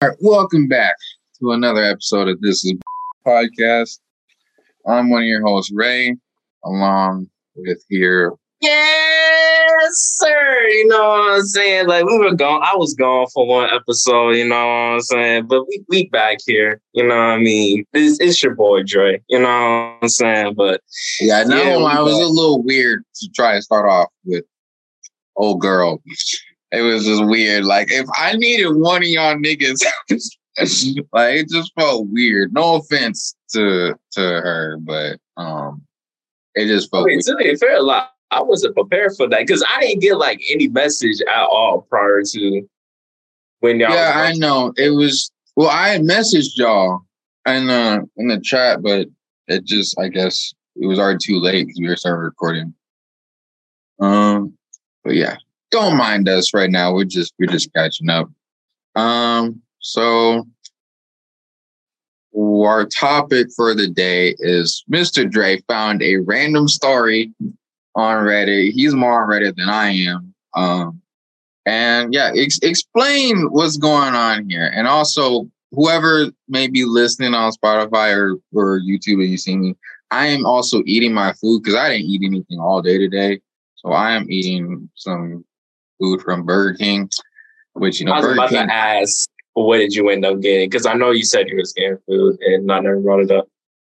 All right, welcome back to another episode of This Is Podcast. I'm one of your hosts, Ray, along with here. Yes, sir. You know what I'm saying? Like, we were gone. I was gone for one episode, you know what I'm saying? But we back here, you know what I mean? It's your boy, Dre, you know what I'm saying? But yeah, I was a little weird to try to start off with old girl. It was just weird. Like, if I needed one of y'all niggas, like, it just felt weird. No offense to her, but it just felt weird. To be fair, like, I wasn't prepared for that because I didn't get, like, any message at all prior to when y'all... Yeah, I know. It was... Well, I had messaged y'all in the chat, but it just, I guess, it was already too late because we were starting recording. But yeah. Don't mind us right now. We're just catching up. So our topic for the day is Mr. Dre found a random story on Reddit. He's more on Reddit than I am. And yeah, explain what's going on here. And also, whoever may be listening on Spotify or YouTube and you see me, I am also eating my food because I didn't eat anything all day today. So I am eating some food from Burger King, which, you know, I was about to ask, what did you end up getting? Because I know you said you was getting food and I never brought it up.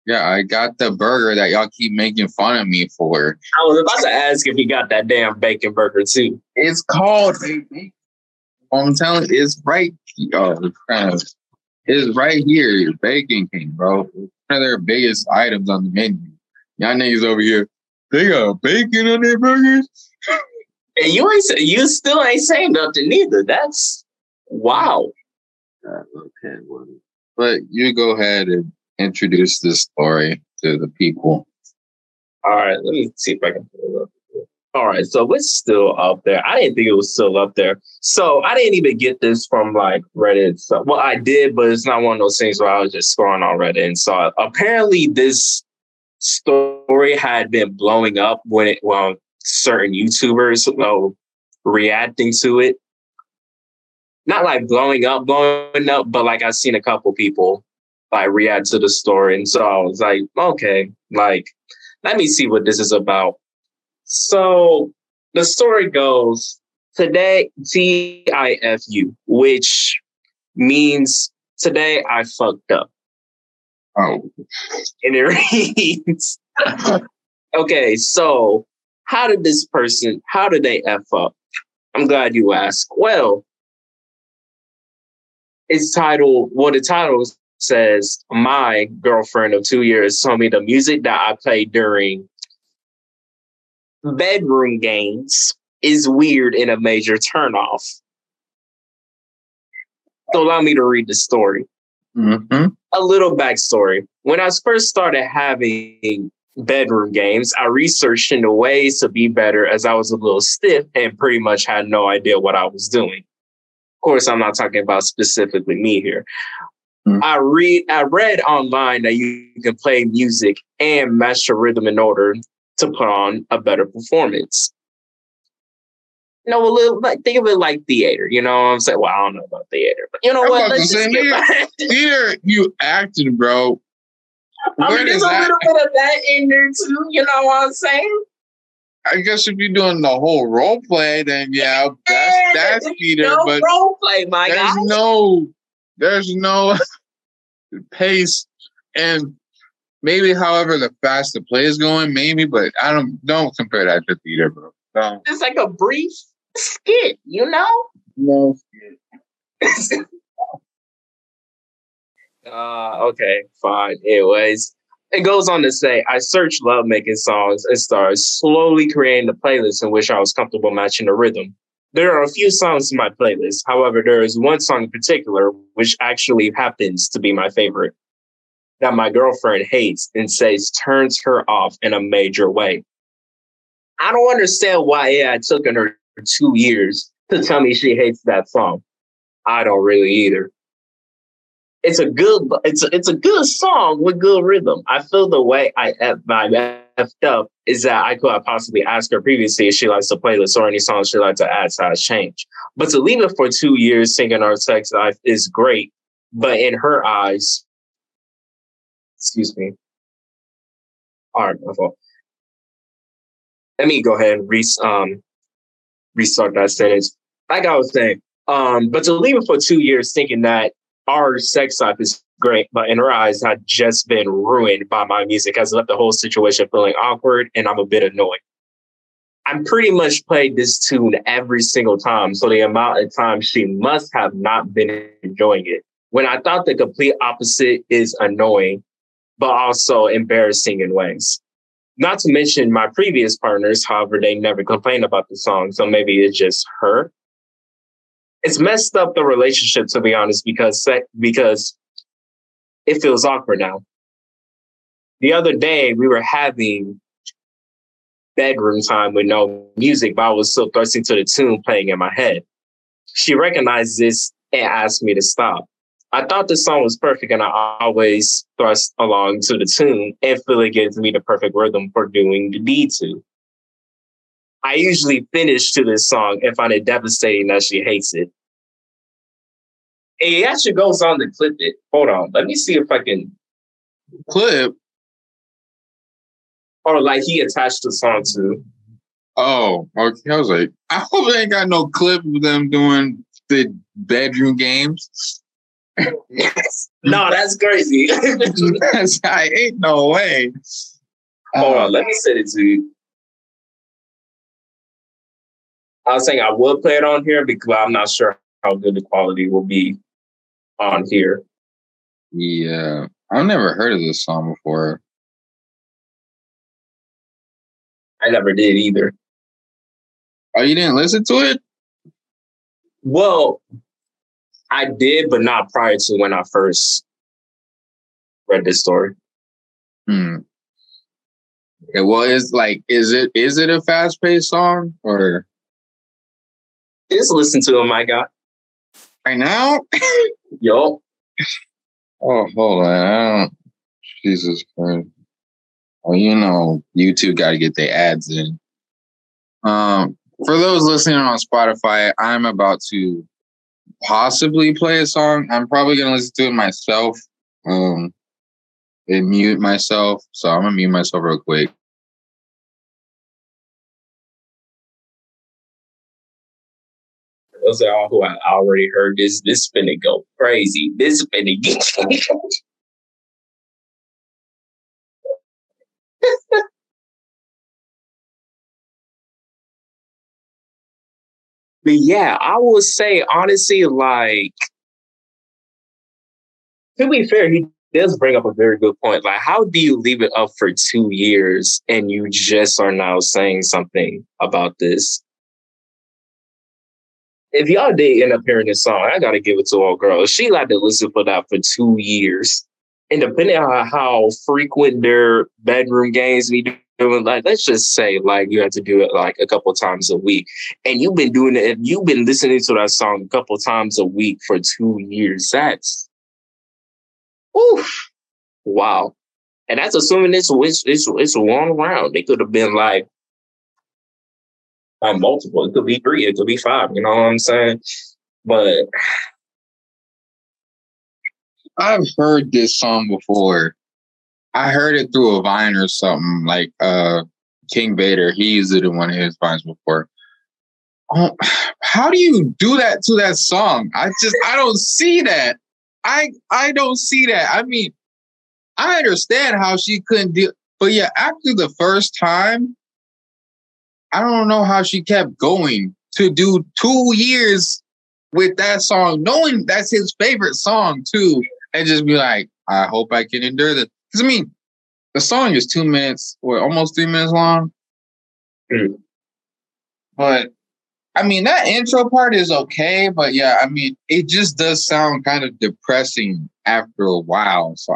Yeah, I got the burger that y'all keep making fun of me for. I was about to ask if you got that damn bacon burger too. It's called bacon. I'm telling you, it's right here. It's right here. Bacon King, bro. It's one of their biggest items on the menu. Y'all niggas over here, they got bacon on their burgers. And you still ain't saying nothing either. That's wow. Okay, well, but you go ahead and introduce this story to the people. All right, let me see if I can pull it up. All right, so it's still up there. I didn't think it was still up there. So I didn't even get this from like Reddit. So, well, I did, but it's not one of those things where I was just scrolling on Reddit and saw it. Apparently, this story had been blowing up when certain YouTubers reacting to it. Not like blowing up, but like I've seen a couple people like react to the story. And so I was like, okay, like, let me see what this is about. So the story goes, today, TIFU, which means today I fucked up. Oh. And it reads, okay, so how did they F up? I'm glad you asked. Well, the title says, my girlfriend of 2 years told me the music that I played during bedroom games is weird and a major turnoff. So allow me to read the story. Mm-hmm. A little backstory. When I first started having bedroom games, I researched into ways to be better as I was a little stiff and pretty much had no idea what I was doing. Of course, I'm not talking about specifically me here. Mm-hmm. I read online that you can play music and match the rhythm in order to put on a better performance. You know, a little, like, think of it like theater. You know what I'm saying? Well, I don't know about theater, but you know I'm what? Let's just theater, you acting, bro. I mean, there's a little bit of that in there too. You know what I'm saying? I guess if you're doing the whole role play, then yeah, that's theater. No, but role play, my guy. There's no pace, and maybe however the fast the play is going, maybe. But I don't compare that to theater, bro. No. It's like a brief skit, you know? No skit. Okay, fine. Anyways, it goes on to say, I searched love-making songs and started slowly creating a playlist in which I was comfortable matching the rhythm. There are a few songs in my playlist. However, there is one song in particular which actually happens to be my favorite that my girlfriend hates and says turns her off in a major way. I don't understand why it took her 2 years to tell me she hates that song. I don't really either. It's a good song with good rhythm. I feel the way I effed up is that I could have possibly asked her previously if she likes to play this or any song she likes to add to our change. But to leave it for 2 years singing our sex life is great. But in her eyes, excuse me. All right, my fault. Let me go ahead and restart that sentence. Like I was saying, but to leave it for 2 years thinking that our sex life is great, but in her eyes, I've just been ruined by my music, has left the whole situation feeling awkward, and I'm a bit annoyed. I pretty much played this tune every single time, so the amount of time she must have not been enjoying it. When I thought the complete opposite is annoying, but also embarrassing in ways. Not to mention my previous partners, however, they never complained about the song, so maybe it's just her. It's messed up the relationship, to be honest, because it feels awkward now. The other day, we were having bedroom time with no music, but I was still thirsty to the tune playing in my head. She recognized this and asked me to stop. I thought the song was perfect, and I always thrust along to the tune and feel it gives me the perfect rhythm for doing the deed to. I usually finish to this song and find it devastating that she hates it. It actually goes on to clip it. Hold on. Let me see if I can clip. Or like he attached the song to. Oh, okay. I was like, I hope they ain't got no clip of them doing the bedroom games. Yes. No, that's crazy. Yes, I ain't no way. Hold on. Let me send it to you. I was saying I would play it on here because I'm not sure how good the quality will be on here. Yeah. I've never heard of this song before. I never did either. Oh, you didn't listen to it? Well, I did, but not prior to when I first read this story. Hmm. Okay, well, it's like, is it a fast-paced song or... Just listen to him, my God. Right now? Yo. Oh, hold on. Jesus Christ. Well, you know, YouTube got to get their ads in. For those listening on Spotify, I'm about to possibly play a song. I'm probably going to listen to it myself and mute myself. So I'm going to mute myself real quick. Those are all who I already heard. This finna go crazy. This finna get But yeah, I will say honestly, like to be fair, he does bring up a very good point. Like, how do you leave it up for 2 years and you just are now saying something about this? If y'all did end up hearing this song, I gotta give it to all girls. She liked to listen for that for 2 years. And depending on how frequent their bedroom games be doing, like, let's just say, like, you have to do it, like, a couple times a week. And you've been doing it, if you've been listening to that song a couple times a week for 2 years, that's... Oof. Wow. And that's assuming it's a long round. They could have been, like, by multiple. It could be 3. It could be 5. You know what I'm saying? But I've heard this song before. I heard it through a Vine or something. Like King Vader, he used it in one of his Vines before. How do you do that to that song? I don't see that. I don't see that. I mean, I understand how she couldn't do, but yeah, after the first time, I don't know how she kept going to do 2 years with that song, knowing that's his favorite song, too, and just be like, I hope I can endure this. Because, I mean, the song is 2 minutes, or almost 3 minutes long. Mm. But, I mean, that intro part is okay, but, yeah, I mean, it just does sound kind of depressing after a while. So,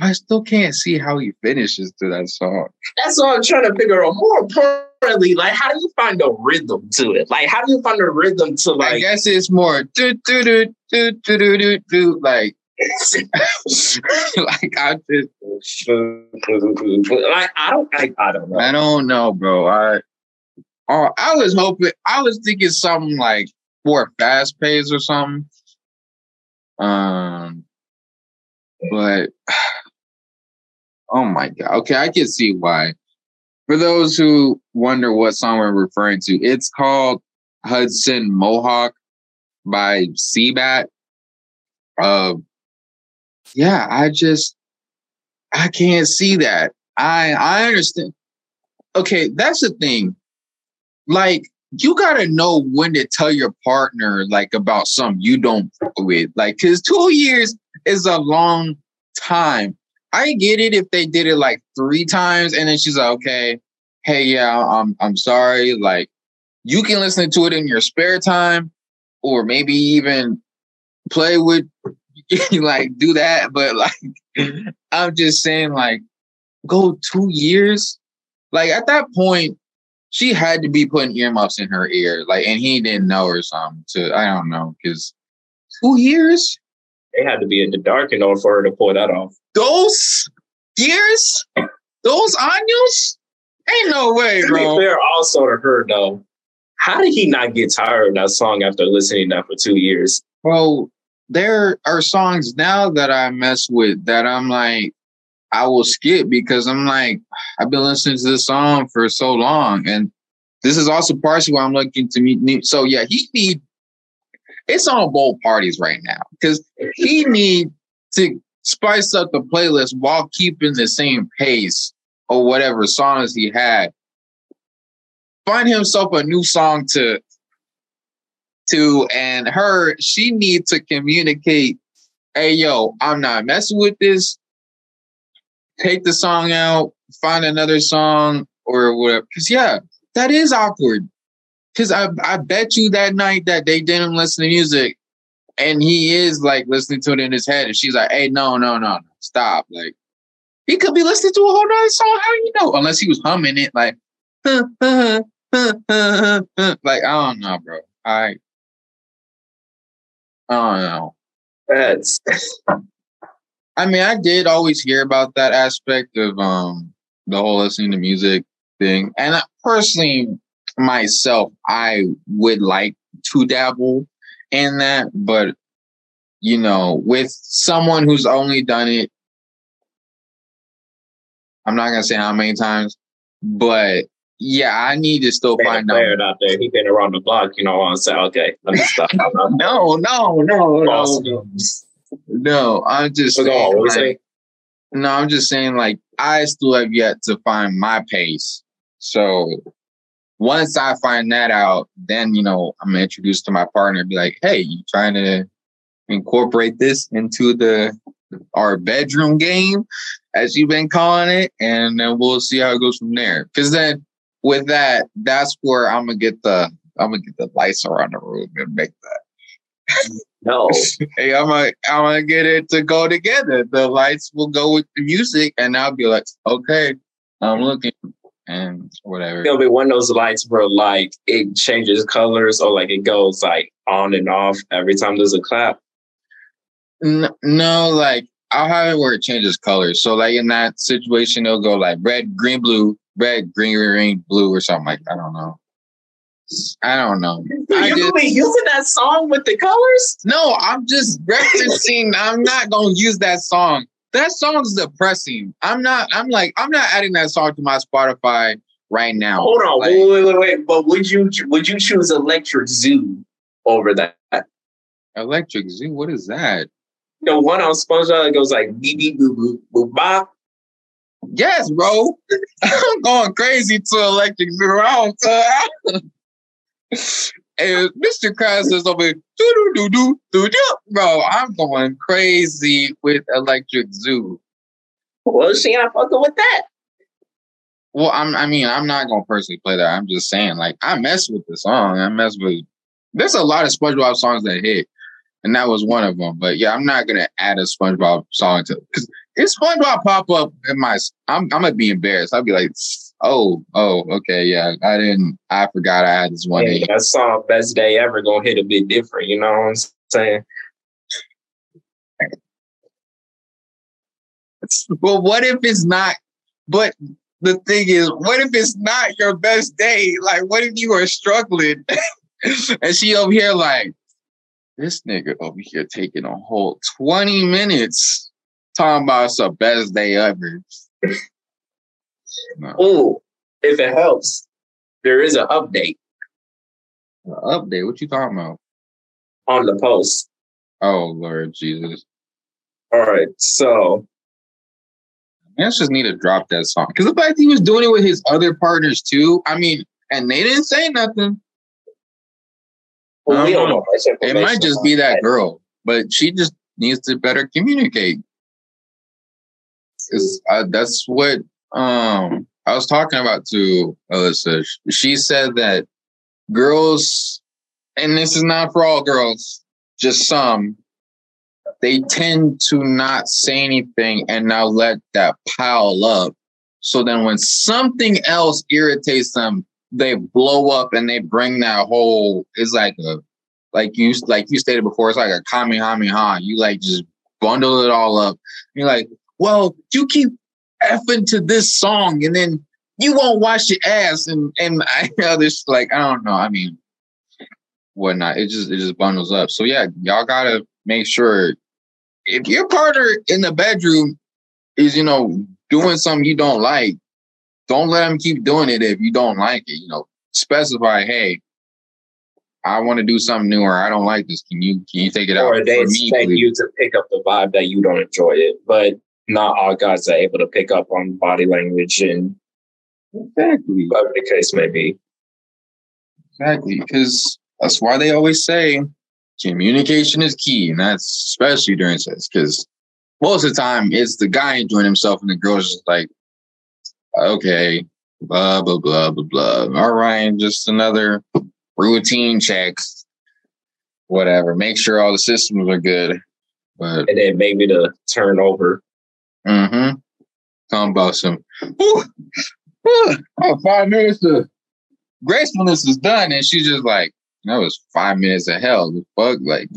I still can't see how he finishes to that song. That's what I'm trying to figure out. More importantly, like, how do you find a rhythm to it? Like, how do you find a rhythm to, like... I guess it's more do-do-do-do-do-do-do, like... Like, I just, like, I don't know. I don't know, bro. I was hoping, I was thinking something like more fast paced or something. But oh my God. Okay, I can see why. For those who wonder what song we're referring to, it's called Hudson Mohawk by CBAT. Yeah, I can't see that. I understand. Okay, that's the thing. Like, you gotta know when to tell your partner, like, about something you don't fuck with. Like, 'cause 2 years is a long time. I get it if they did it like 3 times and then she's like, okay, hey, yeah, I'm sorry. Like, you can listen to it in your spare time or maybe even play with, like, do that. But, like, I'm just saying, like, go 2 years. Like, at that point, she had to be putting earmuffs in her ear. Like, and he didn't know or something. So, I don't know, because 2 years? They had to be in the dark in order for her to pull that off. Those years? Those annuals? Ain't no way, bro. To be fair also to her, though, how did he not get tired of that song after listening to that for 2 years? Bro, there are songs now that I mess with that I'm like, I will skip because I'm like, I've been listening to this song for so long. And this is also partially why I'm looking to meet. So, yeah, he need. It's on both parties right now because he need to spice up the playlist while keeping the same pace or whatever songs he had. Find himself a new song to and her, she needs to communicate, hey, yo, I'm not messing with this. Take the song out, find another song or whatever. Because, yeah, that is awkward. Because I bet you that night that they didn't listen to music and he is, like, listening to it in his head and she's like, hey, no, stop. Like, he could be listening to a whole nother song. How do you know? Unless he was humming it, like, like, I don't know, bro. I don't know. That's... I mean, I did always hear about that aspect of the whole listening to music thing. And I, personally, myself, I would like to dabble in that. But, you know, with someone who's only done it, I'm not going to say how many times. But, yeah, I need to still find out there. He's been around the block, you know, on Saturday. Let me stop. No. No, I'm just saying, like, I still have yet to find my pace. So once I find that out, then, you know, I'm introduced to my partner and be like, hey, you trying to incorporate this into our bedroom game, as you've been calling it, and then we'll see how it goes from there. Because then with that, that's where I'm gonna get the lights around the room and make that. No. Hey, I'm gonna get it to go together. The lights will go with the music, and I'll be like, okay, I'm looking and whatever. It'll be one of those lights where, like, it changes colors or, like, it goes, like, on and off every time there's a clap. No, like, I'll have it where it changes colors. So, like, in that situation, it'll go, like, red, green, blue, red, green, blue, or something like that. I don't know. You've been using that song with the colors? No, I'm just referencing. I'm not going to use that song. That song's depressing. I'm not adding that song to my Spotify right now. Hold on. Like, wait. But would you choose Electric Zoo over that? Electric Zoo? What is that? The one on SpongeBob goes like, beep, beep, boop, boop, boop, bop. Yes, bro. I'm going crazy to Electric Zoo. And Mr. Krabs is over do do do do do. Bro, I'm going crazy with Electric Zoo. Well, she ain't fucking with that. Well, I'm not gonna personally play that. I'm just saying, like, I mess with the song. There's a lot of SpongeBob songs that hit, and that was one of them. But yeah, I'm not gonna add a SpongeBob song to it because if SpongeBob pop up in my, I'm gonna be embarrassed. I'll be like. Oh, okay, yeah. I forgot I had this one. Yeah, that song, Best Day Ever, gonna hit a bit different, you know what I'm saying? But what if it's not? But the thing is, what if it's not your best day? Like, what if you are struggling? And she over here like, this nigga over here taking a whole 20 minutes talking about it's the best day ever. No. Oh, if it helps, there is an update. An update? What you talking about? On the post. Oh, Lord Jesus. All right, so... Man, just need to drop that song. Because the fact he was doing it with his other partners, too. I mean, and they didn't say nothing. Well, we don't know. It might just be that girl. But she just needs to better communicate. That's what I was talking about to Alyssa. She said that girls, and this is not for all girls, just some, they tend to not say anything and now let that pile up. So then when something else irritates them, they blow up and they bring that whole, it's like a, like you stated before, it's like a kamehameha. You like just bundle it all up. You're like, well, you keep effing to this song and then you won't wash your ass. And I know this, like, I don't know. I mean, whatnot. It just bundles up. So yeah, y'all gotta make sure if your partner in the bedroom is, you know, doing something you don't like, don't let them keep doing it if you don't like it. You know, specify, hey, I want to do something new, or I don't like this. Can you take it out? Or they expect you to pick up the vibe that you don't enjoy it, but not all guys are able to pick up on body language and exactly whatever the case may be. Exactly, because that's why they always say communication is key, and that's especially during sex, because most of the time it's the guy enjoying himself and the girl's just like, okay, blah, blah, blah, blah, blah. All right, just another routine checks, whatever. Make sure all the systems are good. But, and then maybe the turnover. Mm-hmm. Talking about some, oh, 5 minutes of gracefulness is done. And she's just like, that was 5 minutes of hell. The fuck, like.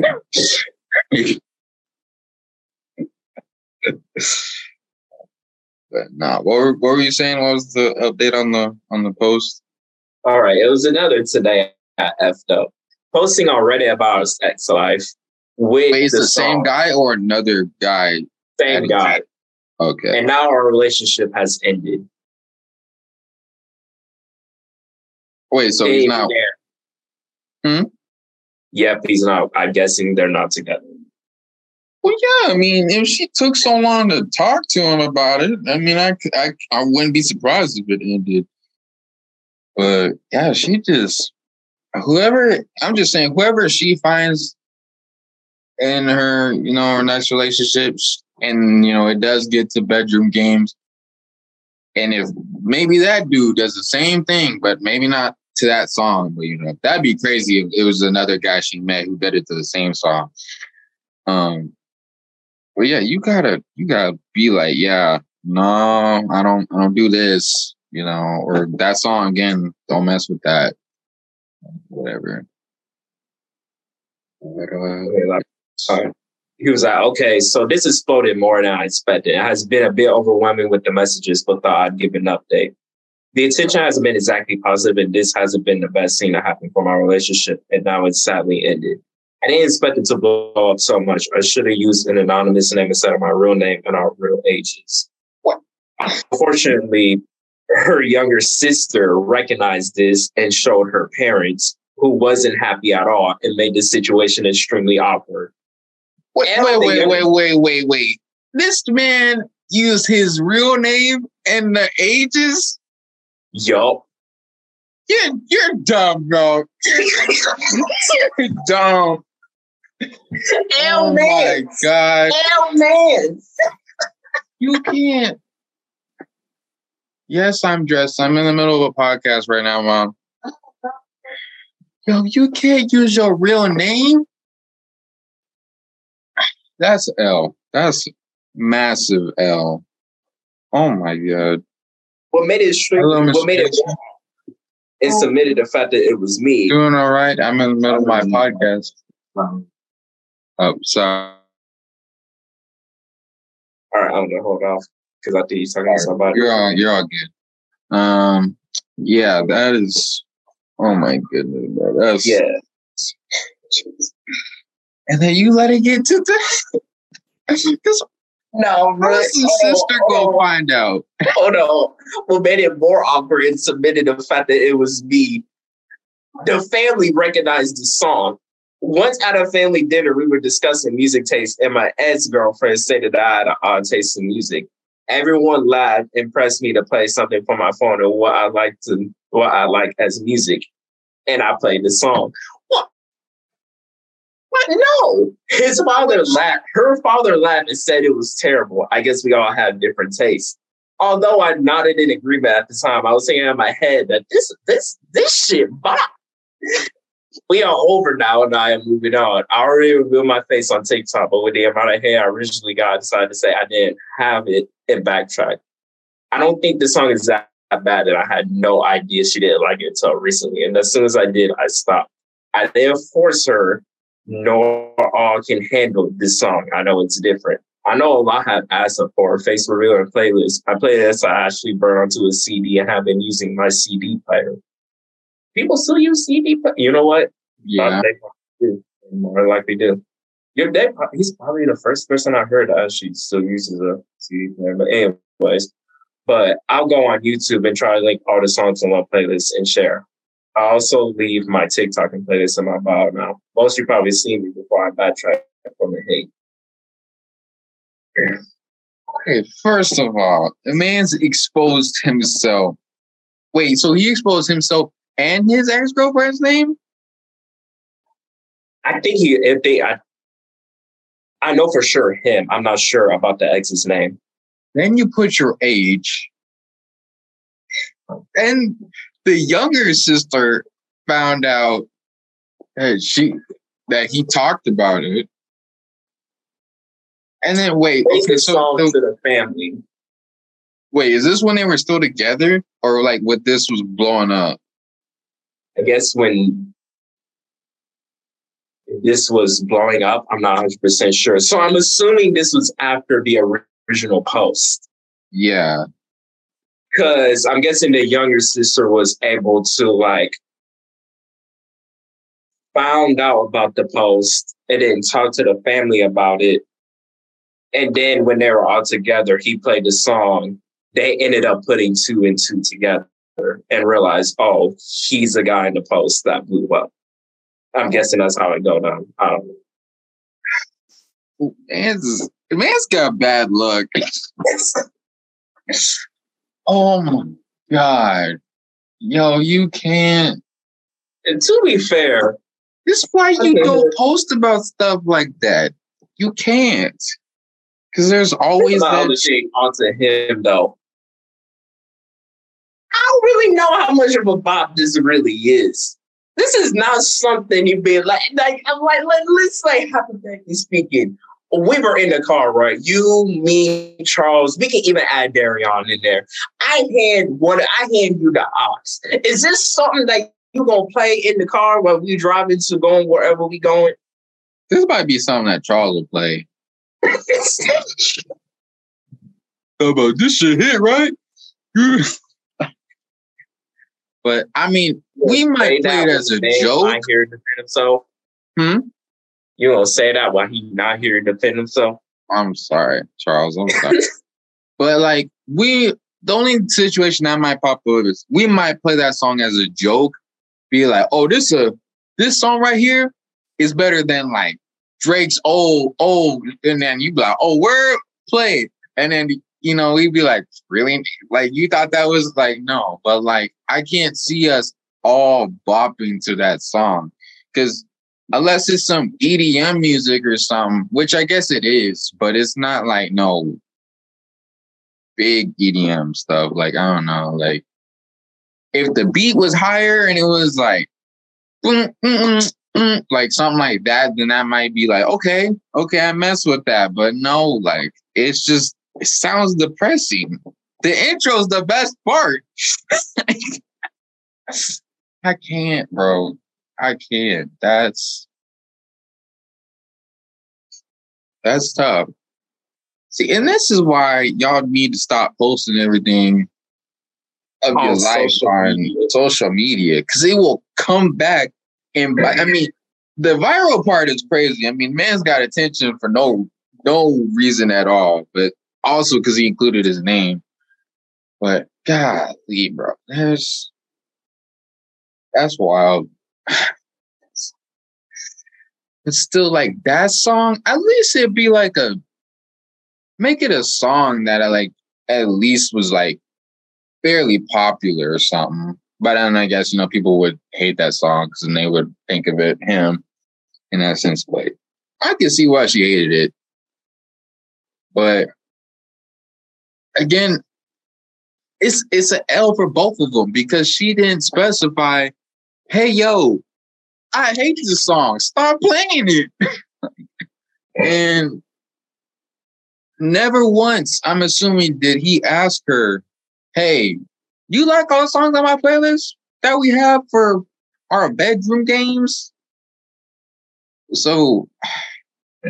But nah, what were you saying? What was the update on the post? All right, it was another today I effed up. Posting already about his sex life. With wait, it's the same guy or another guy? Same guy. Okay. And now our relationship has ended. Wait, so he's not there. Hmm? Yep, he's not. I'm guessing they're not together. Well, yeah, I mean, if she took so long to talk to him about it, I mean, I wouldn't be surprised if it ended. But, yeah, she just... Whoever she finds in her, you know, her next relationships, and, you know, it does get to bedroom games. And if maybe that dude does the same thing, but maybe not to that song, but, you know, that'd be crazy if it was another guy she met who did it to the same song. But yeah, you gotta be like, yeah, no, I don't do this, you know, or that song again, don't mess with that, whatever. He was like, okay, so this exploded more than I expected. It has been a bit overwhelming with the messages, but thought I'd give an update. The attention hasn't been exactly positive, and this hasn't been the best thing to happen for my relationship, and now it's sadly ended. I didn't expect it to blow up so much. I should have used an anonymous name instead of my real name and our real ages. What? Unfortunately, her younger sister recognized this and showed her parents, who wasn't happy at all, and made the situation extremely awkward. Wait. This man used his real name and the ages? Yup. You're dumb, bro. You're dumb. Oh my God. Man. You can't. Yes, I'm dressed. I'm in the middle of a podcast right now, Mom. Yo, you can't use your real name? That's L. That's massive L. Oh my God. What made it and submitted the fact that it was me. Doing all right. I'm in the middle of my podcast. Oh, sorry. All right. I'm gonna hold off because I think you're talking to somebody. You're all good. Yeah, that is. Oh my goodness, bro. That's yeah. And then you let it get to that. No, bro. How's his sister gonna find out? Hold on. What made it more awkward and submitted the fact that it was me. The family recognized the song. Once at a family dinner, we were discussing music taste, and my ex-girlfriend said that I had an odd taste in music. Everyone laughed and pressed me to play something from my phone or what I like as music, and I played the song. What? No. His father laughed. Her father laughed and said it was terrible. I guess we all have different tastes. Although I nodded in agreement at the time, I was thinking in my head that this shit bop. We are over now, and I am moving on. I already revealed my face on TikTok, but with the amount of hair I originally got, I decided to say I didn't have it and backtrack. I don't think the song is that bad, and I had no idea she didn't like it until recently. And as soon as I did, I stopped. I didn't force her, nor all can handle this song. I know it's different. I know a lot have asked her for a face reveal and playlist. I play this. I actually burn onto a CD and have been using my CD player. People still use CD, but you know what? Yeah. They more likely do. Your dad, he's probably the first person I heard that actually still uses a CD player. But anyways, but I'll go on YouTube and try to link all the songs in one playlist and share. I also leave my TikTok and playlist in my bio now. Most of you probably seen me before I backtrack from the hate. Okay, first of all, the man's exposed himself. Wait, so he exposed himself and his ex-girlfriend's name? I think he, if they, I know for sure him. I'm not sure about the ex's name. Then you put your age. And the younger sister found out that he talked about it. And then wait, okay, so to the family. Wait, is this when they were still together, or like when this was blowing up? I guess when this was blowing up, I'm not 100% sure. So I'm assuming this was after the original post. Yeah. Because I'm guessing the younger sister was able to like found out about the post and then talk to the family about it. And then when they were all together, he played the song. They ended up putting two and two together and realized, oh, he's a guy in the post that blew up. I'm guessing that's how it goes down. I don't know. Man's got bad luck. Oh my God. Yo, you can't. And to be fair, this is why you go post about stuff like that. You can't. Because there's always that shit onto him, though. I don't really know how much of a bop this really is. This is not something you'd be like I'm like, let's say, hypothetically speaking, we were in the car, right? You, me, Charles, we can even add Darion in there. I hand you the ox. Is this something that you gonna play in the car while we driving to going wherever we going? This might be something that Charles will play. About this shit here, right? But I mean, we might play it as a joke. Not here to defend himself. You gonna say that while he's not here to defend himself? I'm sorry, Charles. I'm sorry, but like the only situation that might pop up is we might play that song as a joke. Be like, oh, this song right here is better than like Drake's old, and then you be like, oh, word, play it. And then, you know, we'd be like, really? Like, you thought that was like, no. But, like, I can't see us all bopping to that song. Because unless it's some EDM music or something, which I guess it is, but it's not like no big EDM stuff. Like, I don't know. Like, if the beat was higher and it was like, like something like that, then I might be like, okay, I mess with that. But no, like, it's just, it sounds depressing. The intro's the best part. I can't, bro. I can't. That's tough. See, and this is why y'all need to stop posting everything of your life on social media, because it will come back and I mean, the viral part is crazy. I mean, man's got attention for no reason at all, but also because he included his name. But golly, bro, that's wild. It's still like that song. At least it'd be like a make it a song that I like. At least was like fairly popular or something. But then I guess, you know, people would hate that song because then they would think of it him in that sense. Like, I can see why she hated it, but again, it's an L for both of them because she didn't specify. Hey, yo, I hate this song. Stop playing it. And never once, I'm assuming, did he ask her, hey, you like all the songs on my playlist that we have for our bedroom games? So, I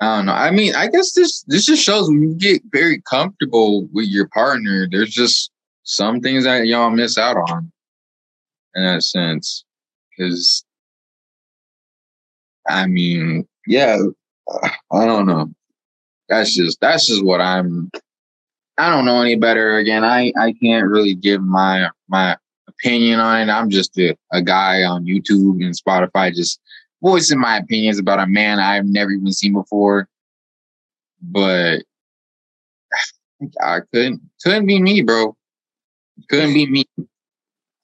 don't know. I mean, I guess this just shows when you get very comfortable with your partner, there's just some things that y'all miss out on in that sense. Because, I mean, yeah, I don't know. That's just what I don't know any better. Again, I can't really give my opinion on it. I'm just a guy on YouTube and Spotify just voicing my opinions about a man I've never even seen before. But I couldn't be me, bro. Couldn't be me.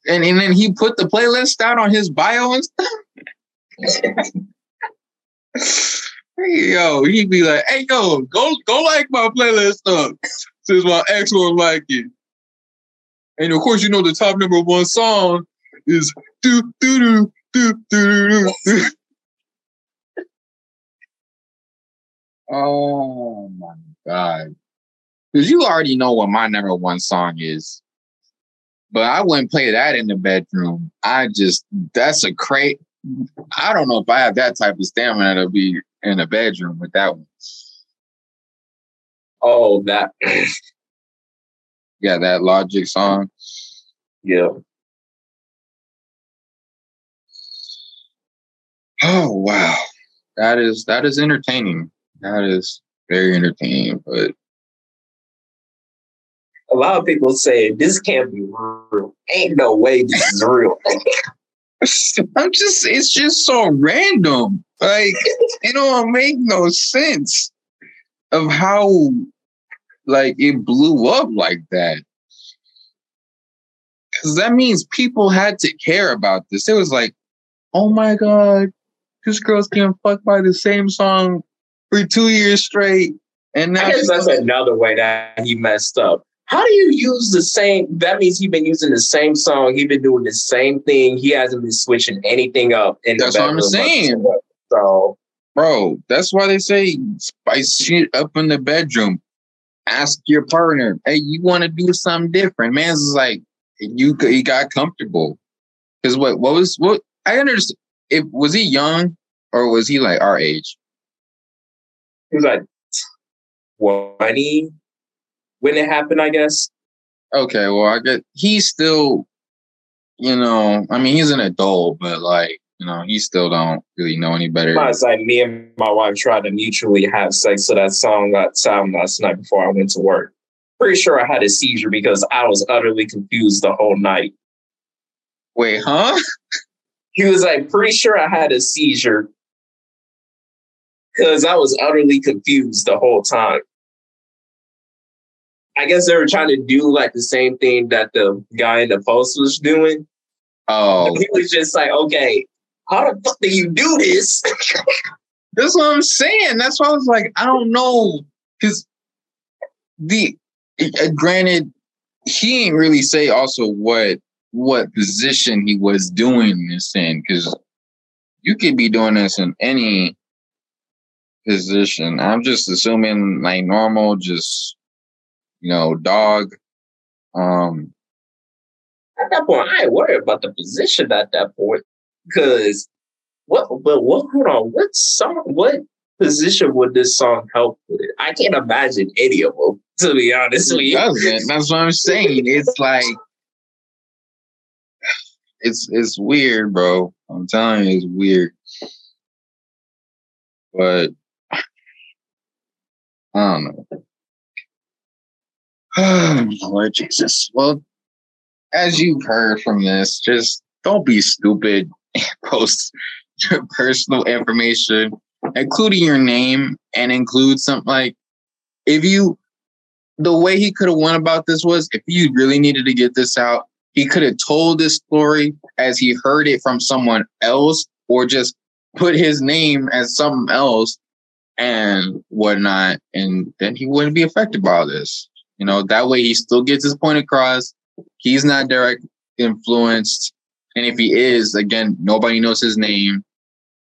And then he put the playlist out on his bio and stuff. Yo, he'd be like, hey, yo, go like my playlist up since my ex won't like it. And of course, you know, the top number one song is do, do, do, do, do. Oh my God. Because you already know what my number one song is. But I wouldn't play that in the bedroom. That's a crate. I don't know if I have that type of stamina to be in the bedroom with that one. Oh, that. Yeah, that Logic song. Yeah. Oh, wow. That is entertaining. That is very entertaining, but a lot of people say this can't be real. Ain't no way this is real. It's just so random. Like, it don't make no sense of how, like, it blew up like that. Because that means people had to care about this. It was like, oh my God, this girl's getting fucked by the same song for 2 years straight. And now I guess that's another way that he messed up. How do you use the same? That means he's been using the same song. He's been doing the same thing. He hasn't been switching anything up. That's what I'm saying. So, bro, that's why they say spice shit up in the bedroom. Ask your partner, hey, you want to do something different? Man's is like, he got comfortable. Because what I understand. Was he young or was he like our age? He was like 20. When it happened, I guess. Okay, well, I guess he's still, you know, I mean, he's an adult, but like, you know, he still don't really know any better. It's like me and my wife tried to mutually have sex to that song last night before I went to work. Pretty sure I had a seizure because I was utterly confused the whole night. Wait, huh? He was like, pretty sure I had a seizure because I was utterly confused the whole time. I guess they were trying to do like the same thing that the guy in the post was doing. Oh, he was just like, okay, how the fuck do you do this? That's what I'm saying. That's why I was like, I don't know. Because granted, he didn't really say also what position he was doing this in. Because you could be doing this in any position. I'm just assuming like normal, just, you know, dog. At that point, I ain't worried about the position at that point. Because, hold on, what song, what position would this song help with? I can't imagine any of them, to be honest with you. That's what I'm saying. It's like, it's weird, bro. I'm telling you, it's weird. But I don't know. Oh, Lord Jesus. Well, as you've heard from this, just don't be stupid. Post your personal information, including your name, and include something like, if you, the way he could have went about this was, if you really needed to get this out, he could have told this story as he heard it from someone else, or just put his name as something else and whatnot, and then he wouldn't be affected by all this. You know, that way he still gets his point across. He's not direct influenced. And if he is, again, nobody knows his name.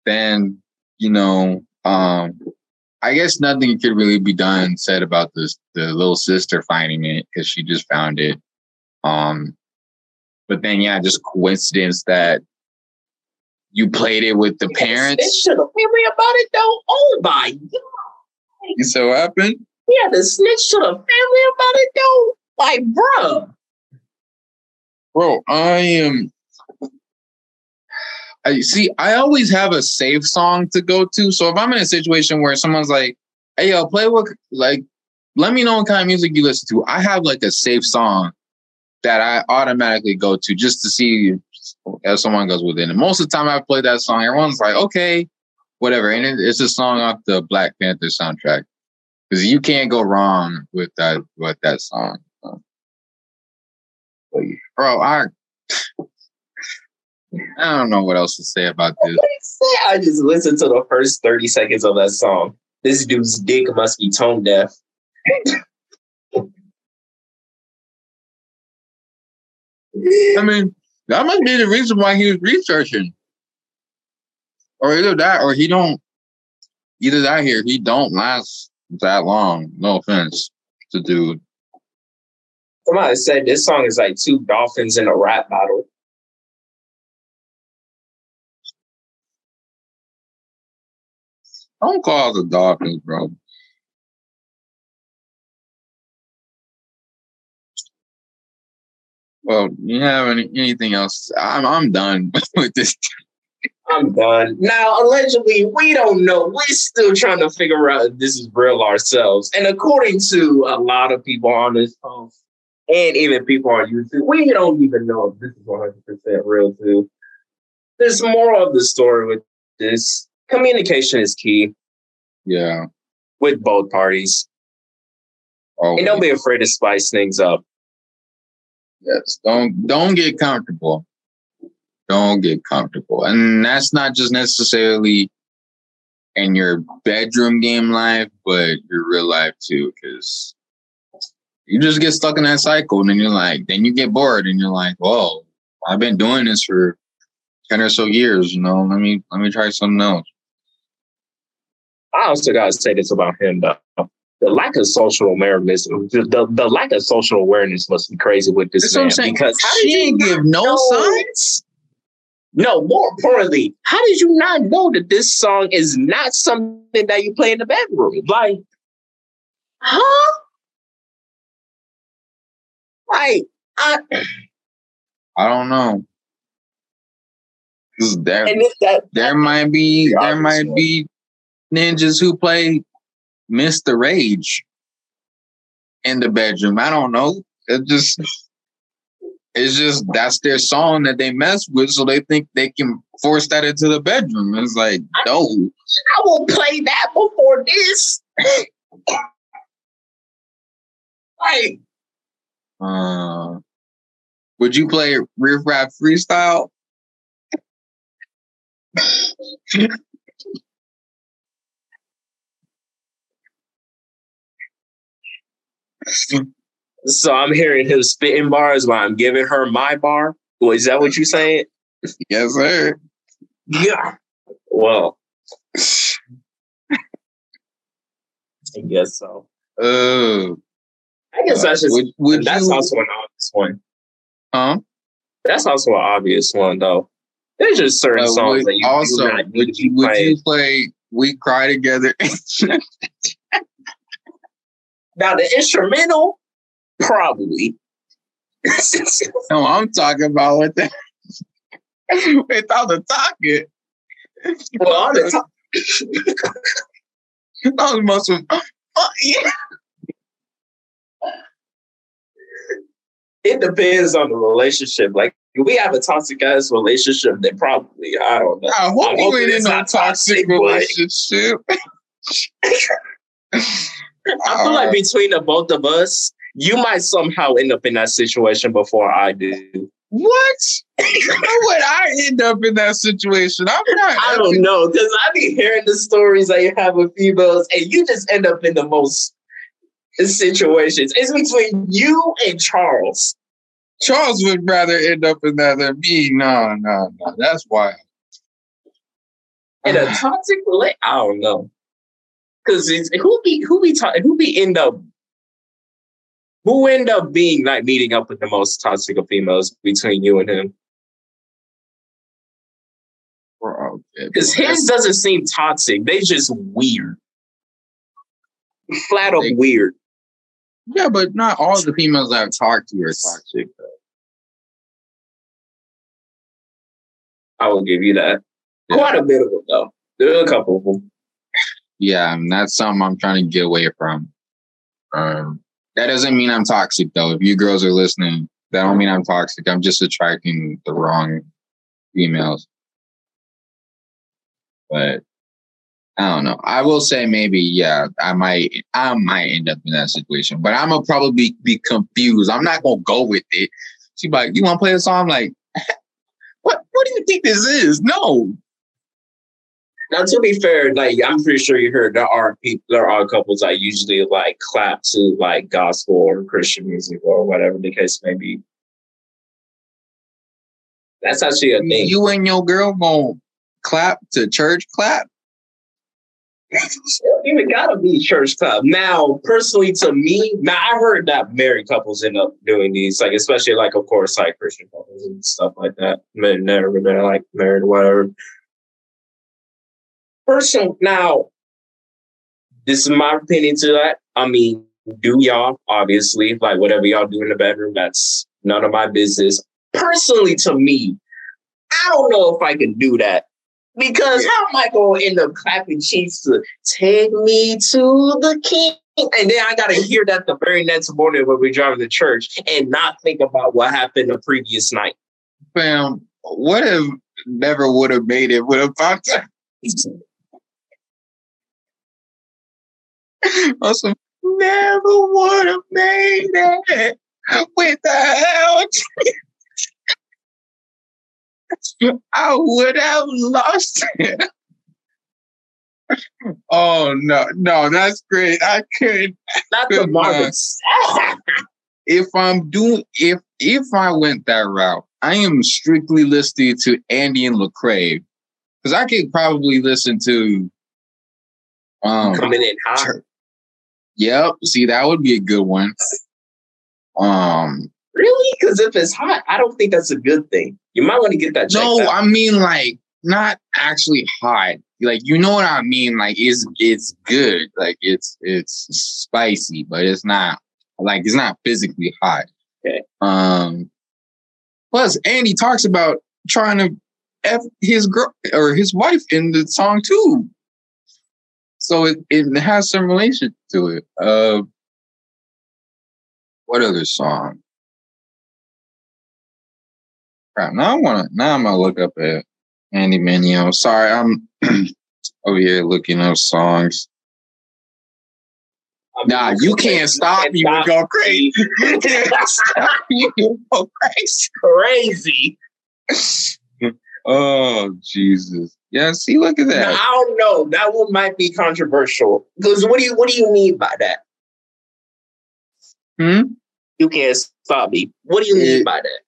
Then, you know, I guess nothing could really be done, said about this, the little sister finding it, because she just found it. But then, yeah, just coincidence that you played it with the parents. They should have been about it, though. Oh, my God. You said what happened? Yeah, the snitch to the family about it, though. Like, bro. Bro, I always have a safe song to go to. So if I'm in a situation where someone's like, hey, yo, play what, like, let me know what kind of music you listen to. I have, like, a safe song that I automatically go to just to see if someone goes within. And most of the time I play that song, everyone's like, okay, whatever. And it's a song off the Black Panther soundtrack. Because you can't go wrong with that song. Bro, I don't know what else to say about this. I just listened to the first 30 seconds of that song. This dude's dick must be tone deaf. I mean, that must be the reason why he was researching. Or either that, or he don't... Either that here, he don't last that long. No offense to dude. Somebody said this song is like two dolphins in a rap battle. Don't call the dolphins, bro. Well, you have anything else? I'm done with this. I'm done. Now, allegedly, we don't know. We're still trying to figure out if this is real ourselves. And according to a lot of people on this post, and even people on YouTube, we don't even know if this is 100% real, too. There's more of the story with this. Communication is key. Yeah. With both parties. Always. And don't be afraid to spice things up. Yes. Don't get comfortable. Don't get comfortable. And that's not just necessarily in your bedroom game life, but your real life too, because you just get stuck in that cycle and then you're like, then you get bored and you're like, whoa, I've been doing this for 10 or so years, you know, let me try something else. I also gotta say this about him though. The lack of social awareness, the lack of social awareness must be crazy with this. That's man. What I'm saying. Because how did she give no signs? No, more importantly, how did you not know that this song is not something that you play in the bedroom? Like, huh? Like, I don't know. There might be ninjas who play Mr. Rage in the bedroom. I don't know. It's just that's their song that they mess with, so they think they can force that into the bedroom. It's like, no. I will play that before this. Like, would you play Riff Raff Freestyle? So I'm hearing him spitting bars while I'm giving her my bar. Well, is that what you're saying? Yes, sir. Yeah. Well, I guess so. I guess I should. Also an obvious one. Huh? That's also an obvious one, though. There's just certain songs that you do not need to be playing. We Cry Together. Now, the instrumental, probably. No, I'm talking about what the... Without the talking. Well, all the talking. Those muscles... yeah. It depends on the relationship. Like, if we have a toxic ass relationship, then probably, I don't know. I hope you ain't in no toxic relationship. I feel like between the both of us, you might somehow end up in that situation before I do. What? How would I end up in that situation? I don't know, because I be hearing the stories that you have with females, and you just end up in the most situations. It's between you and Charles. Charles would rather end up in that than me. No. That's wild. In a toxic relationship, I don't know. Because who end up being like meeting up with the most toxic of females between you and him? Because his doesn't seem toxic. They just weird. Flat up weird. Yeah, but not all the females that I've talked to are toxic, though. I will give you that. Yeah. Quite a bit of them, though. There are a couple of them. Yeah, and that's something I'm trying to get away from. That doesn't mean I'm toxic, though. If you girls are listening, that don't mean I'm toxic. I'm just attracting the wrong females. But I don't know. I will say maybe, yeah, I might end up in that situation, but I'm gonna probably be confused. I'm not gonna go with it. She's like, "You want to play a song?" I'm like, "What do you think this is?" No. Now, to be fair, like I'm pretty sure you heard there are couples that usually like clap to like gospel or Christian music or whatever the case may be. That's actually a thing. You and your girl gonna clap to church clap? It even gotta be church club. Now, personally, to me, I heard that married couples end up doing these, like especially like of course like Christian couples and stuff like that. Men never been like married or whatever. Personally, now this is my opinion to that. I mean, do y'all obviously like whatever y'all do in the bedroom? That's none of my business. Personally, to me, I don't know if I can do that. Because how am I going to end up clapping cheeks to take me to the king? And then I got to hear that the very next morning when we drive to church and not think about what happened the previous night. Fam, what if never would have made it with a podcast? Awesome. Never would have made it without you. I would have lost it. Oh, no, that's great. I couldn't. Not the markets. If I went that route, I am strictly listening to Andy and Lecrae, because I could probably listen to Coming In Hot. Yep. See, that would be a good one. Really? Because if it's hot, I don't think that's a good thing. You might want to get that checked out. No, I mean, like, not actually hot. Like, you know what I mean? Like, it's good. Like, it's spicy, but it's not physically hot. Okay. Plus, Andy talks about trying to F his girl or his wife in the song, too. So it has some relation to it. What other song? Crap, now I'm gonna look up at Andy Mineo. Sorry, I'm over here looking up songs. Nah, you can't stop me. You go crazy. You can't stop me. You go crazy. Oh, Jesus. Yeah, see, look at that. Now, I don't know. That one might be controversial. Because what do you mean by that? You can't stop me. What do you mean by that?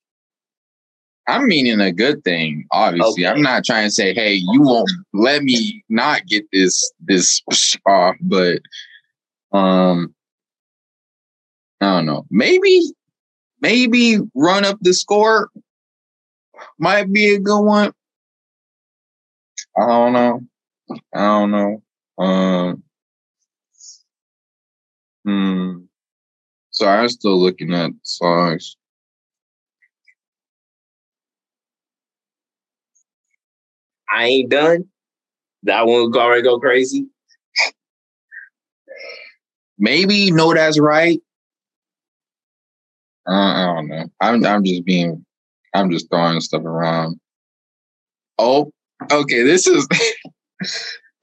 I'm meaning a good thing, obviously. Okay. I'm not trying to say, hey, you won't let me not get this off, but I don't know. Maybe Run Up the Score might be a good one. I don't know. I don't know. So I'm still looking at songs. I ain't done. That one already go crazy. Maybe No, That's Right. I don't know. I'm just throwing stuff around. Oh, okay. This is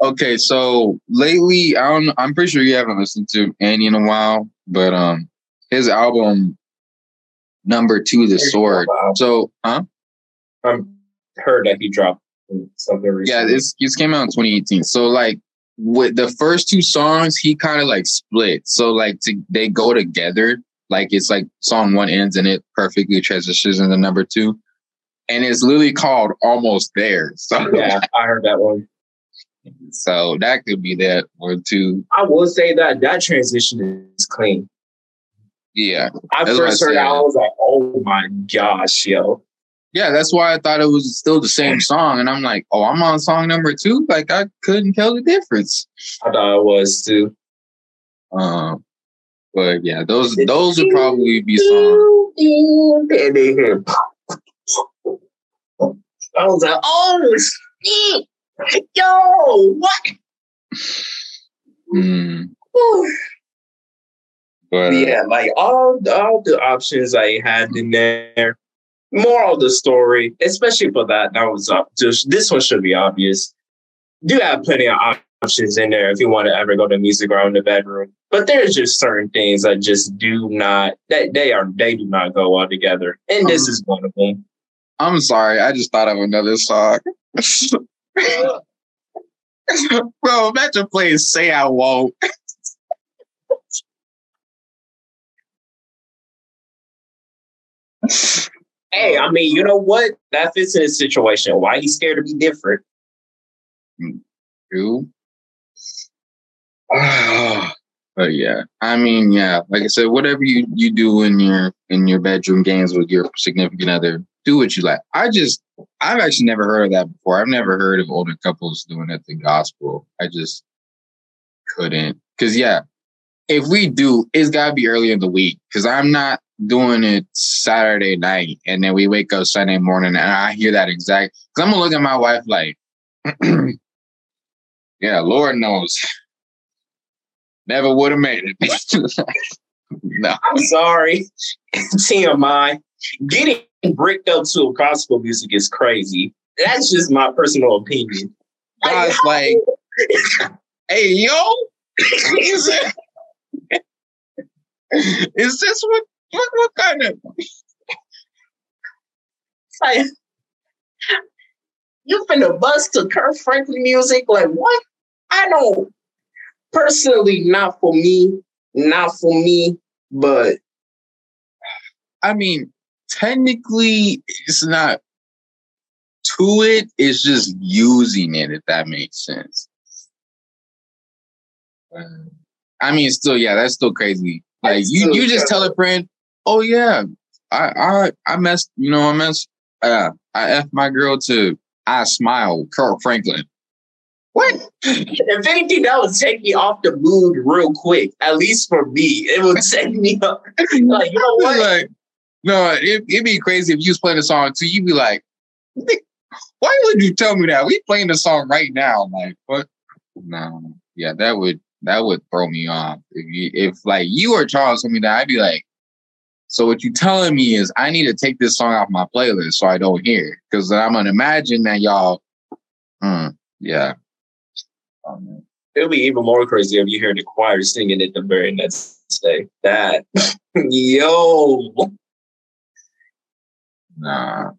okay. So lately, I'm pretty sure you haven't listened to Andy in a while, but his album #2, The Sword. So, I heard that he dropped something recently. Yeah, this came out in 2018. So, like, with the first two songs, he kind of like split. So, like, they go together. Like, it's like song one ends and it perfectly transitions into #2. And it's literally called Almost There. So yeah, I heard that one. So that could be that one too. I will say that transition is clean. Yeah. I first heard it, I was like, oh my gosh, yo. Yeah, that's why I thought it was still the same song. And I'm like, oh, I'm on song #2? Like, I couldn't tell the difference. I thought it was too. But yeah, those would probably be songs. And they hear I was like, oh shit. Yo, what? But, yeah, like all the options I had in there. Moral of the story, especially for that was just this one should be obvious. Do have plenty of options in there if you want to ever go to music or in the bedroom. But there's just certain things that just do not they do not go well together, and this is one of them. I'm sorry, I just thought of another song. Bro, imagine playing Say I Won't. Hey, I mean, you know what? That fits in his situation. Why he's scared to be different? True. But yeah, I mean, yeah, like I said, whatever you do in your bedroom games with your significant other, do what you like. I've actually never heard of that before. I've never heard of older couples doing it the gospel. I just couldn't. Because, yeah, if we do, it's got to be early in the week. Because I'm not doing it Saturday night and then we wake up Sunday morning and I hear that exact. Because I'm going to look at my wife like, yeah, Lord knows. Never would have made it. No. I'm sorry. TMI. Getting bricked up to gospel music is crazy. That's just my personal opinion. God's like, hey, yo, is this what kind of? Like, you finna bust to Kirk Franklin music? Like, what? I don't, personally, not for me, but I mean, technically, it's not to it. It's just using it, if that makes sense. I mean, still, yeah, that's still crazy. Like you just tell a friend, oh yeah, I messed, you know, I effed my girl to I Smile, Kirk Franklin. What? If anything, that would take me off the mood real quick. At least for me, it would take me up. Like, you know what? Like, no, it'd be crazy if you was playing a song too. You'd be like, why would you tell me that? We playing the song right now. Like, what? No, yeah, that would throw me off. If like you or Charles told me that, I'd be like, so what you telling me is I need to take this song off my playlist so I don't hear it, because I'm gonna imagine that y'all, yeah. Oh, man. It'll be even more crazy if you hear the choir singing it the very next day. That, yo, nah.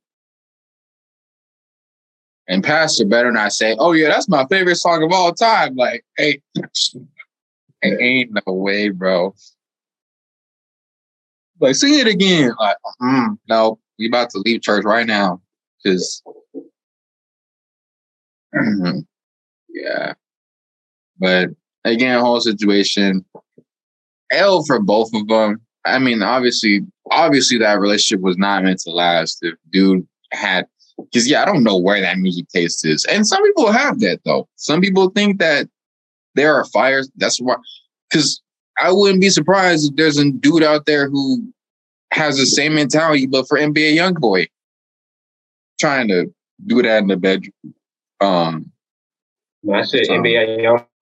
And pastor better not say, "Oh yeah, that's my favorite song of all time." Like, hey, it ain't no way, bro. Like, sing it again. Like, no, we about to leave church right now because, yeah. But again, whole situation, L for both of them. I mean, obviously that relationship was not meant to last. If dude had Because, yeah, I don't know where that music taste is. And some people have that, though. Some people think that there are fires. That's why. Because I wouldn't be surprised if there's a dude out there who has the same mentality, but for NBA YoungBoy, trying to do that in the bedroom. When I said NBA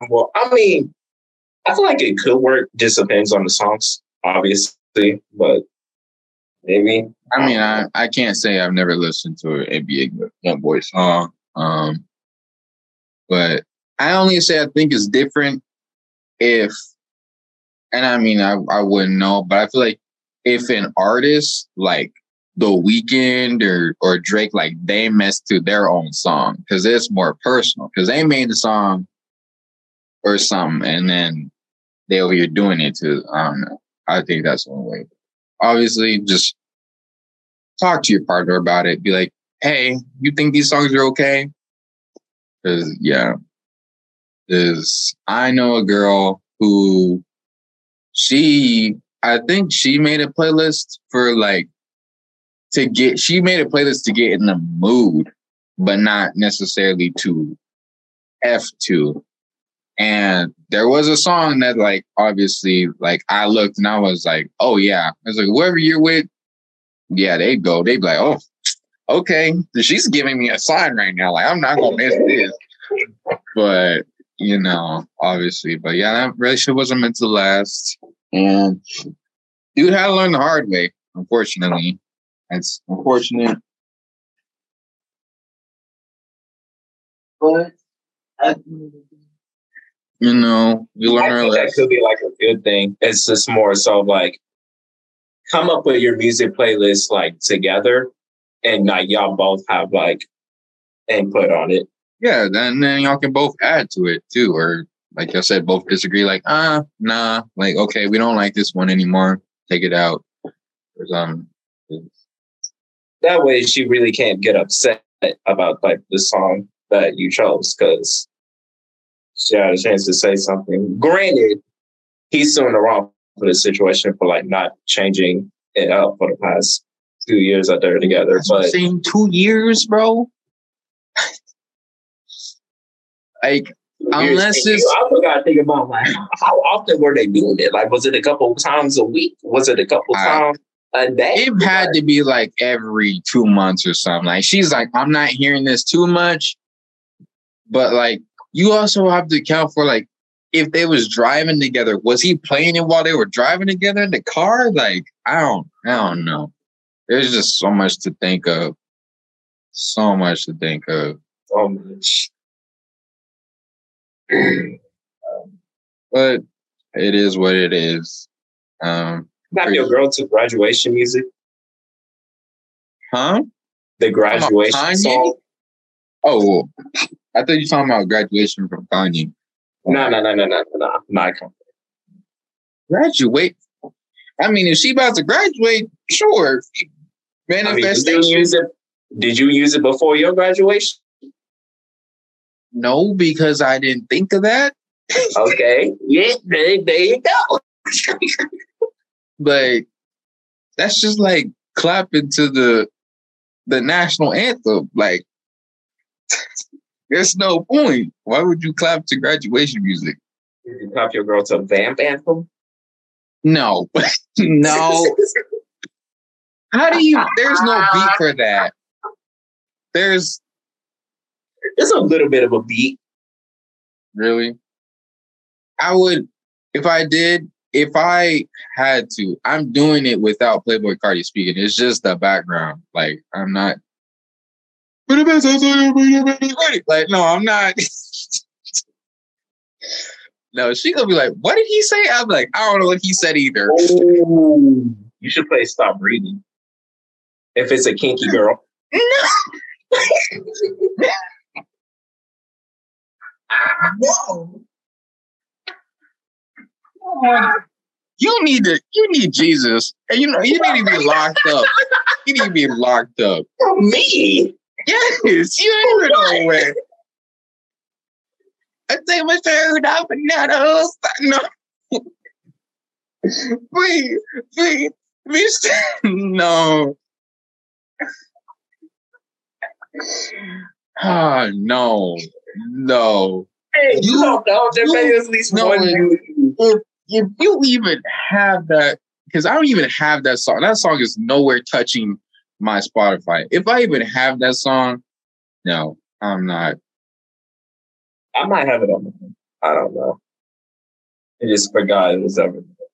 YoungBoy, I mean, I feel like it could work. Just depends on the songs, obviously, but maybe. I mean, I can't say I've never listened to an NBA YoungBoy song, but I only say I think it's different if, and I mean, I wouldn't know, but I feel like if an artist like The Weeknd or Drake, like they messed to their own song because it's more personal because they made the song or something and then they over here doing it to, I don't know. I think that's one way. Obviously, just talk to your partner about it. Be like, hey, you think these songs are okay? Because, yeah. I know a girl who I think she made a playlist to get in the mood, but not necessarily to F2. And there was a song that obviously I looked and I was like, oh yeah. I was like, whoever you're with, yeah, they go. They'd be like, oh, okay. She's giving me a sign right now. Like, I'm not gonna miss this. But you know, obviously. But yeah, that relationship wasn't meant to last. And dude had to learn the hard way, unfortunately. That's unfortunate. But you know, we learn our lesson. That could be a good thing. It's just more so come up with your music playlist together, and y'all both have input on it. Yeah, then y'all can both add to it too, or like I said, both disagree. Nah, okay, we don't like this one anymore. Take it out or something. That way, she really can't get upset about the song that you chose because she had a chance to say something. Granted, he's still in the wrong for the situation for not changing it up for the past 2 years that they're together. That's but saying 2 years, bro. Unless it's, I gotta think about how often were they doing it? Was it a couple times a week? Was it a couple times? It had to be every 2 months or something. She's like, I'm not hearing this too much, but you also have to account for if they was driving together, was he playing it while they were driving together in the car? I don't know. There's just so much to think of. So much. But it is what it is. Not your girl to graduation music? Huh? The graduation song? Oh, well, I thought you were talking about graduation from Kanye. No. Graduate? I mean, if she about to graduate, sure. Manifestation. Did you use it before your graduation? No, because I didn't think of that. Okay. Yeah, there you go. But that's just clapping to the national anthem. There's no point. Why would you clap to graduation music? Did you clap your girl to a vamp anthem? No. No. There's no beat for that. There's a little bit of a beat. Really? I would, if I had to, I'm doing it without Playboi Carti speaking. It's just the background. I'm not. No, I'm not. No, she gonna be like, what did he say? I'm like, I don't know what he said either. Oh, you should play Stop Breathing. If it's a kinky girl. No. You need Jesus, and you need to be locked up. You need to be locked up. For me? Yes, you ain't going nowhere. I take my shirt off and not a no. Please, no. No. Hey, you don't know. There may at least one dude. If you even have that, because I don't even have that song. That song is nowhere touching my Spotify. If I even have that song, no, I'm not. I might have it on my phone. I don't know. I just forgot it was ever there.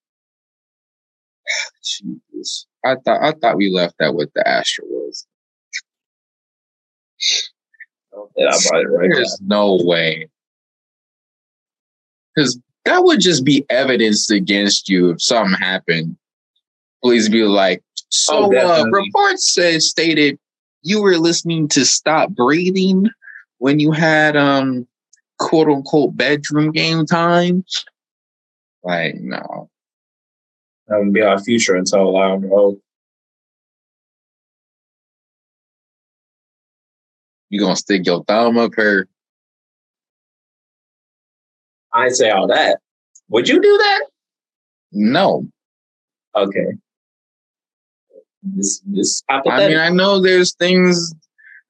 Jesus. I thought we left that with the Astro was. Yeah, I brought it right. There's no way. Because that would just be evidence against you if something happened. Please be like, reports stated you were listening to Stop Breathing when you had quote unquote bedroom game time. Like, no. That would be our future until I don't know. You gonna stick your thumb up her? I say all that. Would you do that? No. Okay. This I mean, I know there's things.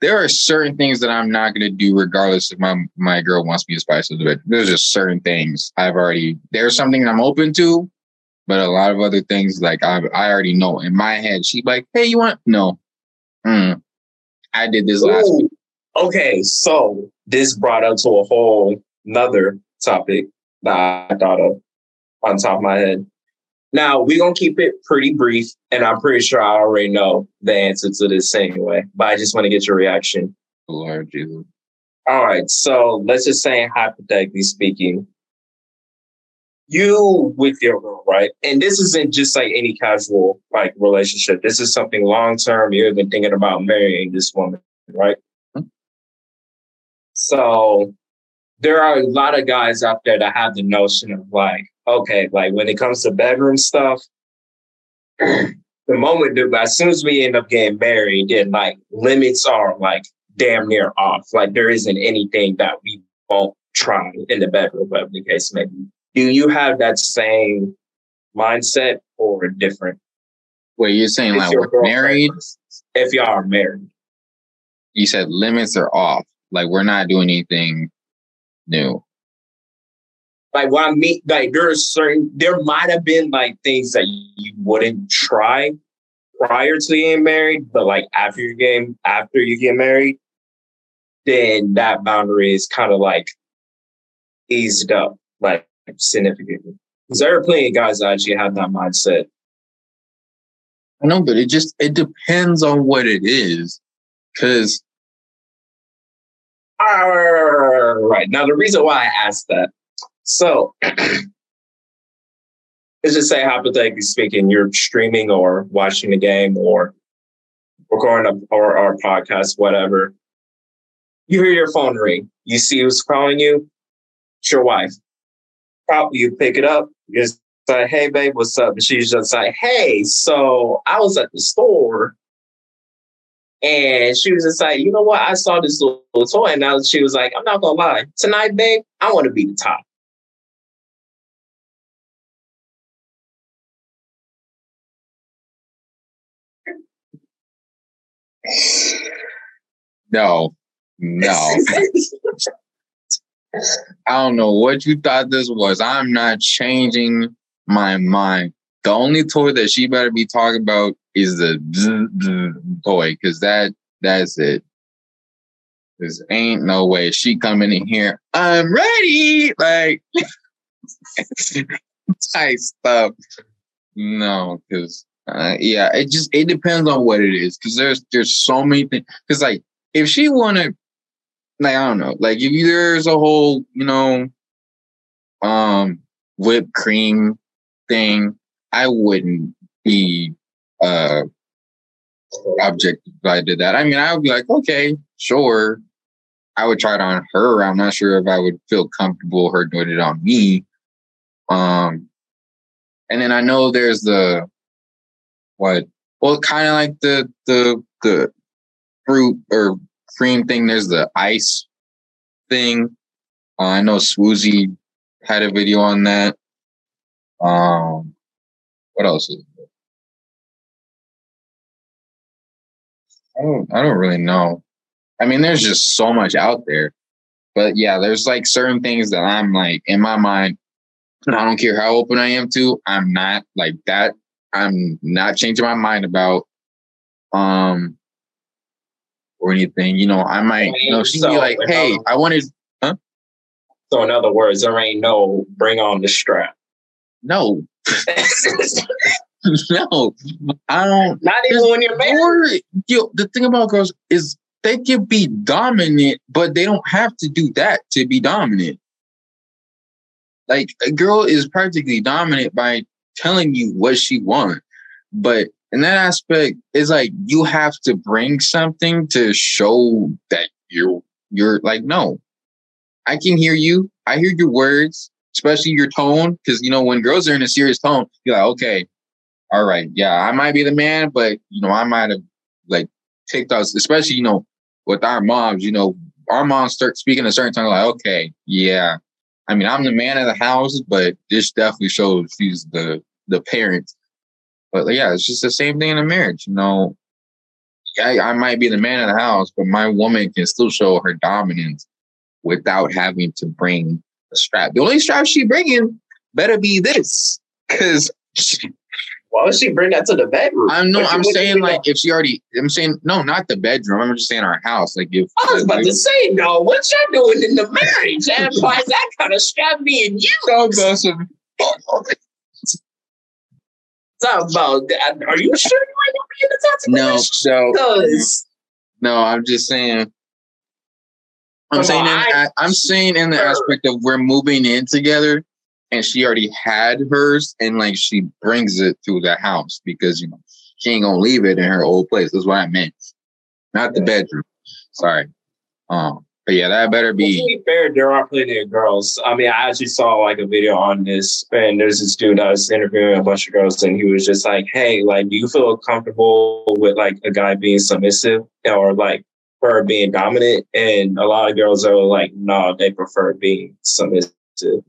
There are certain things that I'm not gonna do, regardless if my girl wants me to spice it a bit. There's just certain things there's something I'm open to, but a lot of other things like I already know in my head. She's like, "Hey, you want no?" I did this last week. Okay, so this brought up to a whole nother topic that I thought of on top of my head. Now, we're going to keep it pretty brief, and I'm pretty sure I already know the answer to this anyway, but I just want to get your reaction. Lord Jesus. All right, so let's just say, hypothetically speaking, you with your girl, right? And this isn't just like any casual like relationship. This is something long-term. You're even thinking about marrying this woman, right? So there are a lot of guys out there that have the notion of like, okay, like when it comes to bedroom stuff, as soon as we end up getting married, then like limits are like damn near off. Like there isn't anything that we won't try in the bedroom, whatever the case may be. Do you have that same mindset or different? Wait, you're saying like we're married? If y'all are married. You said limits are off. Like we're not doing anything new. Like what I mean, like there might have been like things that you wouldn't try prior to getting married, but like after you get married, then that boundary is kind of like eased up, like significantly. Because there are plenty of guys that actually have that mindset. I know, but it depends on what it is, because. Right. Now, the reason why I asked that. So, let's just say, hypothetically speaking, you're streaming or watching the game or recording our podcast, whatever. You hear your phone ring. You see who's calling you. It's your wife. Probably you pick it up. You're just like, "Hey, babe, what's up?" And she's just like, "Hey, so I was at the store." And she was just like, "You know what? I saw this little toy." And now she was like, "I'm not going to lie. Tonight, babe, I want to be the top." No. I don't know what you thought this was. I'm not changing my mind. The only toy that she better be talking about is the toy, because that's it. There's ain't no way she coming in here, "I'm ready," like type stuff. No, because it depends on what it is, because there's so many things. Because like if she wanted, like I don't know, like if there's a whole whipped cream thing, I wouldn't be objectified to that. I mean, I would be like, okay, sure. I would try it on her. I'm not sure if I would feel comfortable her doing it on me. And then I know there's kind of like the fruit or cream thing. There's the ice thing. I know Swoozie had a video on that. What else is there? I don't really know. I mean, there's just so much out there. But yeah, there's like certain things that I'm like, in my mind, I don't care how open I am to, I'm not like that. I'm not changing my mind about or anything. You know, I might be like, hey, I wanted. Huh? So in other words, there ain't no bring on the strap. No. No, I don't. Not even when you're married. Yo, the thing about girls is they can be dominant, but they don't have to do that to be dominant. Like, a girl is practically dominant by telling you what she wants. But in that aspect, it's like you have to bring something to show that you're like, no, I can hear you. I hear your words, especially your tone. Because, you know, when girls are in a serious tone, you're like, okay, all right, yeah, I might be the man, but, you know, I might have, like, picked us, especially, you know, with our moms, you know, our moms start speaking a certain time, like, okay, yeah. I mean, I'm the man of the house, but this definitely shows she's the parent. But yeah, it's just the same thing in a marriage. You know, I might be the man of the house, but my woman can still show her dominance without having to bring a strap. The only strap she bringing better be this, because why would she bring that to the bedroom? I'm saying not the bedroom. I'm just saying our house. Like, if I was about to say, no, what y'all doing in the marriage? That implies that kind of strap being used. Talk about that. Are you sure you ain't gonna be in the toxic relationship? No, I'm just saying. I'm saying in the aspect of we're moving in together, and she already had hers, and like she brings it to the house because, you know, she ain't gonna leave it in her old place. That's what I meant, not the bedroom. Sorry, but yeah, that better be. To be fair, there are plenty of girls. I mean, I actually saw like a video on this, and there's this dude that was interviewing a bunch of girls, and he was just like, "Hey, like, do you feel comfortable with like a guy being submissive or like her being dominant?" And a lot of girls are like, "No, they prefer being submissive,"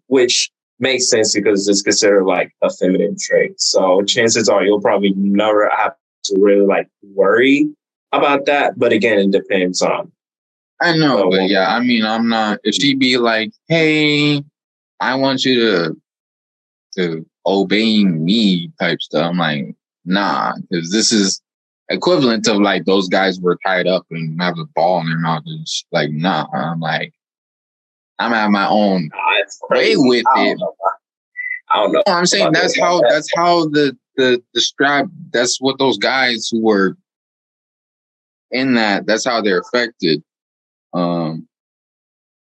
which makes sense because it's considered like a feminine trait. So chances are you'll probably never have to really like worry about that. But again, it depends on. I know, but yeah, I mean, I'm not. If she be like, "Hey, I want you to obey me," type stuff, I'm like, nah, because this is equivalent of like those guys were tied up and have a ball in their mouth and just, like, nah. I'm like, I'm at my own way with it. I don't know. I'm saying that's how the strap. That's what those guys who were in that. That's how they're affected.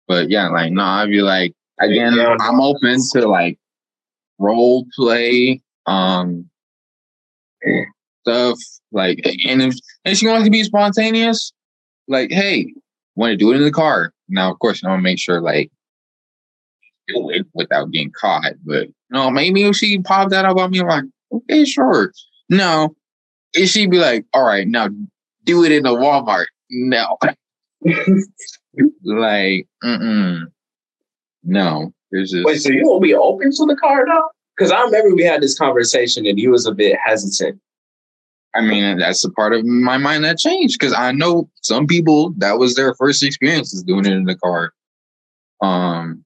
But yeah, like, no, I'd be like, again, I'm open to like role play, stuff like, and if she wants to be spontaneous, like, hey, want to do it in the car? Now, of course, I'm gonna make sure like do it without getting caught. But no, maybe if she popped that up on me, I'm like, okay, sure. No, if she'd be like, all right, now do it in the Walmart. No. Like, no. Just... Wait, so you won't be open to the car though? Because I remember we had this conversation and you was a bit hesitant. I mean, that's the part of my mind that changed, because I know some people that was their first experiences doing it in the car, and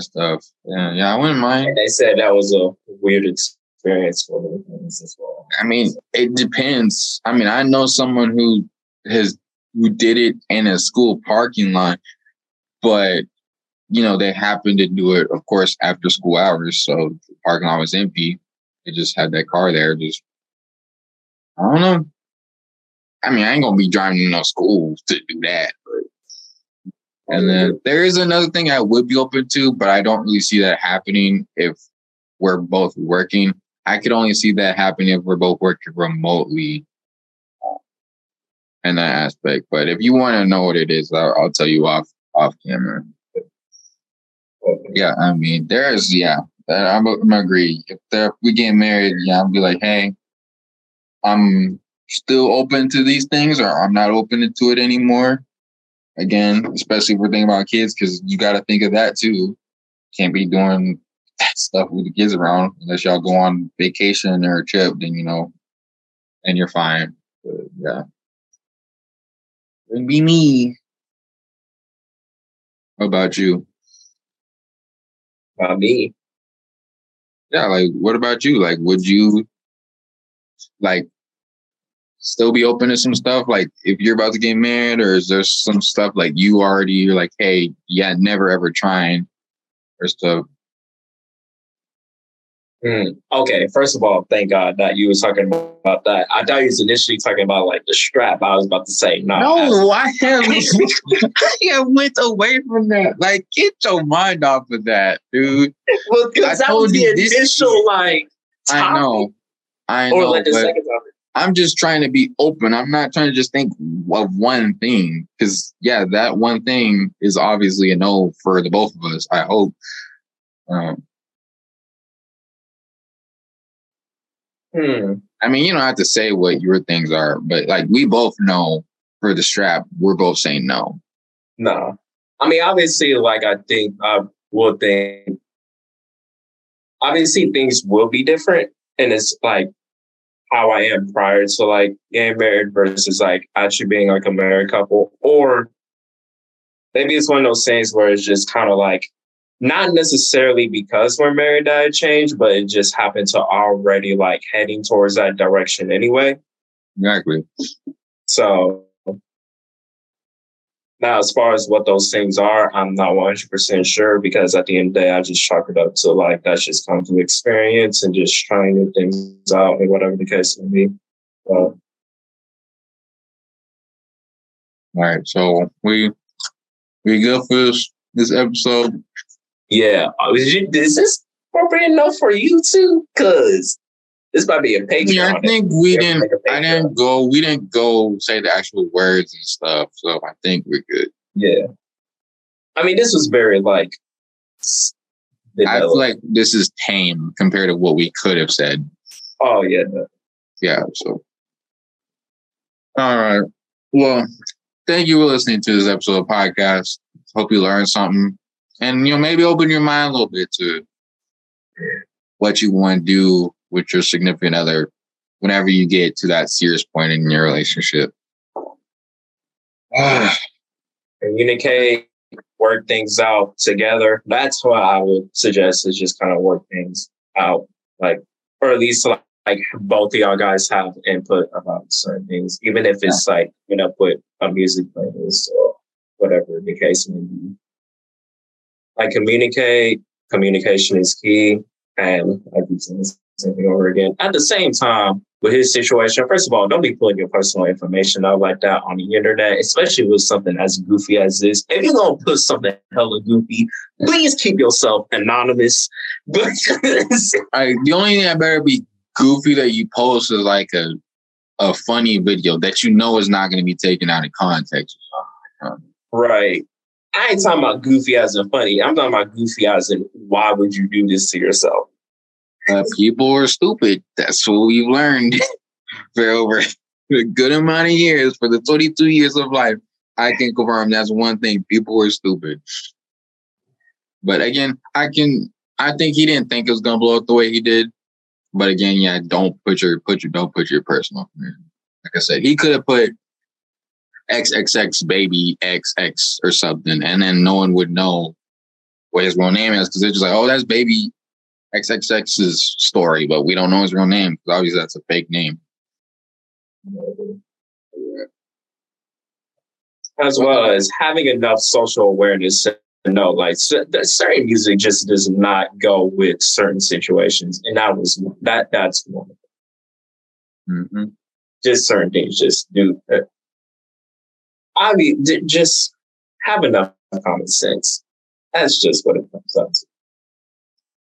stuff. And yeah, I wouldn't mind. And they said that was a weird experience for them as well. I mean, it depends. I mean, I know someone who did it in a school parking lot, but, you know, they happened to do it, of course, after school hours. So the parking lot was empty. They just had that car there. Just, I don't know. I mean, I ain't going to be driving to no school to do that. But. And then there is another thing I would be open to, but I don't really see that happening if we're both working. I could only see that happening if we're both working remotely. In that aspect, but if you want to know what it is, I'll tell you off camera. But, yeah, I mean, I'm agree. If we get married, yeah, I'll be like, hey, I'm still open to these things, or I'm not open to it anymore. Again, especially if we're thinking about kids, because you got to think of that too. Can't be doing that stuff with the kids around unless y'all go on vacation or a trip. Then, you know, and you're fine. But, yeah. It'd be me. How about you? About me? Yeah, like, what about you? Like, would you, like, still be open to some stuff? Like, if you're about to get married, or is there some stuff, like, you already, you're like, hey, yeah, never ever trying or stuff? Okay, first of all, thank God that you were talking about that. I thought you was initially talking about, like, the strap. I was about to say, no. I have went away from that. Like, get your mind off of that, dude. Well, because that was the initial, like, topic. I know. Or, like, the second topic. I'm just trying to be open. I'm not trying to just think of one thing. Because, yeah, that one thing is obviously a no for the both of us, I hope. I mean, you don't have to say what your things are, but like we both know for the strap, we're both saying no. No. I mean, obviously, like obviously things will be different, and it's like how I am prior to like getting married versus like actually being like a married couple. Or maybe it's one of those things where it's just kind of like, not necessarily because we're married that it changed, but it just happened to already like heading towards that direction anyway. Exactly. So now as far as what those things are, I'm not 100% sure, because at the end of the day, I just chalk it up to like, that's just come from experience and just trying new things out and whatever the case may be. So. All right. So we good for this episode? Yeah, is this appropriate enough for you too? Because this might be a Patreon. Yeah, I think we didn't go say the actual words and stuff. So I think we're good. Yeah, I mean, this was very like. I feel like this is tame compared to what we could have said. Oh yeah. Yeah. So. All right. Well, thank you for listening to this episode of the podcast. Hope you learned something. And, you know, maybe open your mind a little bit to what you want to do with your significant other whenever you get to that serious point in your relationship. Communicate, work things out together. That's what I would suggest, is just kind of work things out. Like, or at least like both of y'all guys have input about certain things, even if it's like, you know, put a music playlist or whatever the case may be. Like, communication is key. And I keep saying the same thing over again. At the same time, with his situation, first of all, don't be putting your personal information out like that on the internet, especially with something as goofy as this. If you're going to put something hella goofy, please keep yourself anonymous. The only thing that better be goofy that you post is like a funny video that you know is not going to be taken out of context. Right. I ain't talking about goofy as in funny. I'm talking about goofy as in, why would you do this to yourself? People are stupid. That's what we've learned for over a good amount of years. For the 22 years of life, I can confirm that's one thing. People are stupid. But again, I think he didn't think it was gonna blow up the way he did. But again, yeah, don't put your personal. Like I said, he could have put XXX baby XX or something, and then no one would know what his real name is, because they're just like, oh, that's baby XXX's story, but we don't know his real name because obviously that's a fake name. As well as having enough social awareness to know, like, certain music just does not go with certain situations, and that's one of them. Mm-hmm. Just certain things just do. I mean, just have enough common sense. That's just what it comes down to.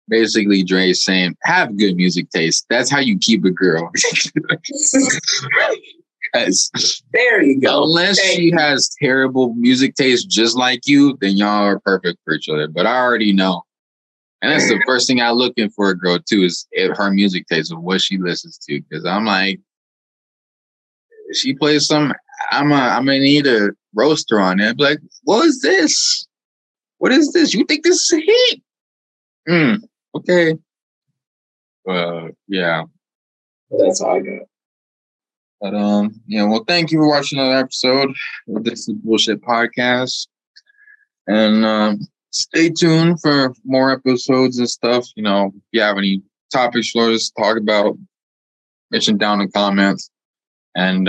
Basically, Dre's saying, have good music taste. That's how you keep a girl. There you go. Unless she has terrible music taste just like you, then y'all are perfect for each other. But I already know. And that's the first thing I look in for a girl, too, is her music taste of what she listens to. Because I'm like, she plays some... I'm gonna need a roaster on it. I'd be like, what is this? What is this? You think this is a hit? Okay. Yeah. That's all I got. But yeah, well, thank you for watching another episode of This Is Bullshit Podcast. And stay tuned for more episodes and stuff. You know, if you have any topics for us to talk about, mention down in the comments. And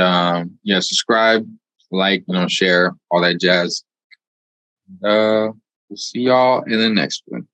yeah, subscribe, like, you know, share, all that jazz. We'll see y'all in the next one.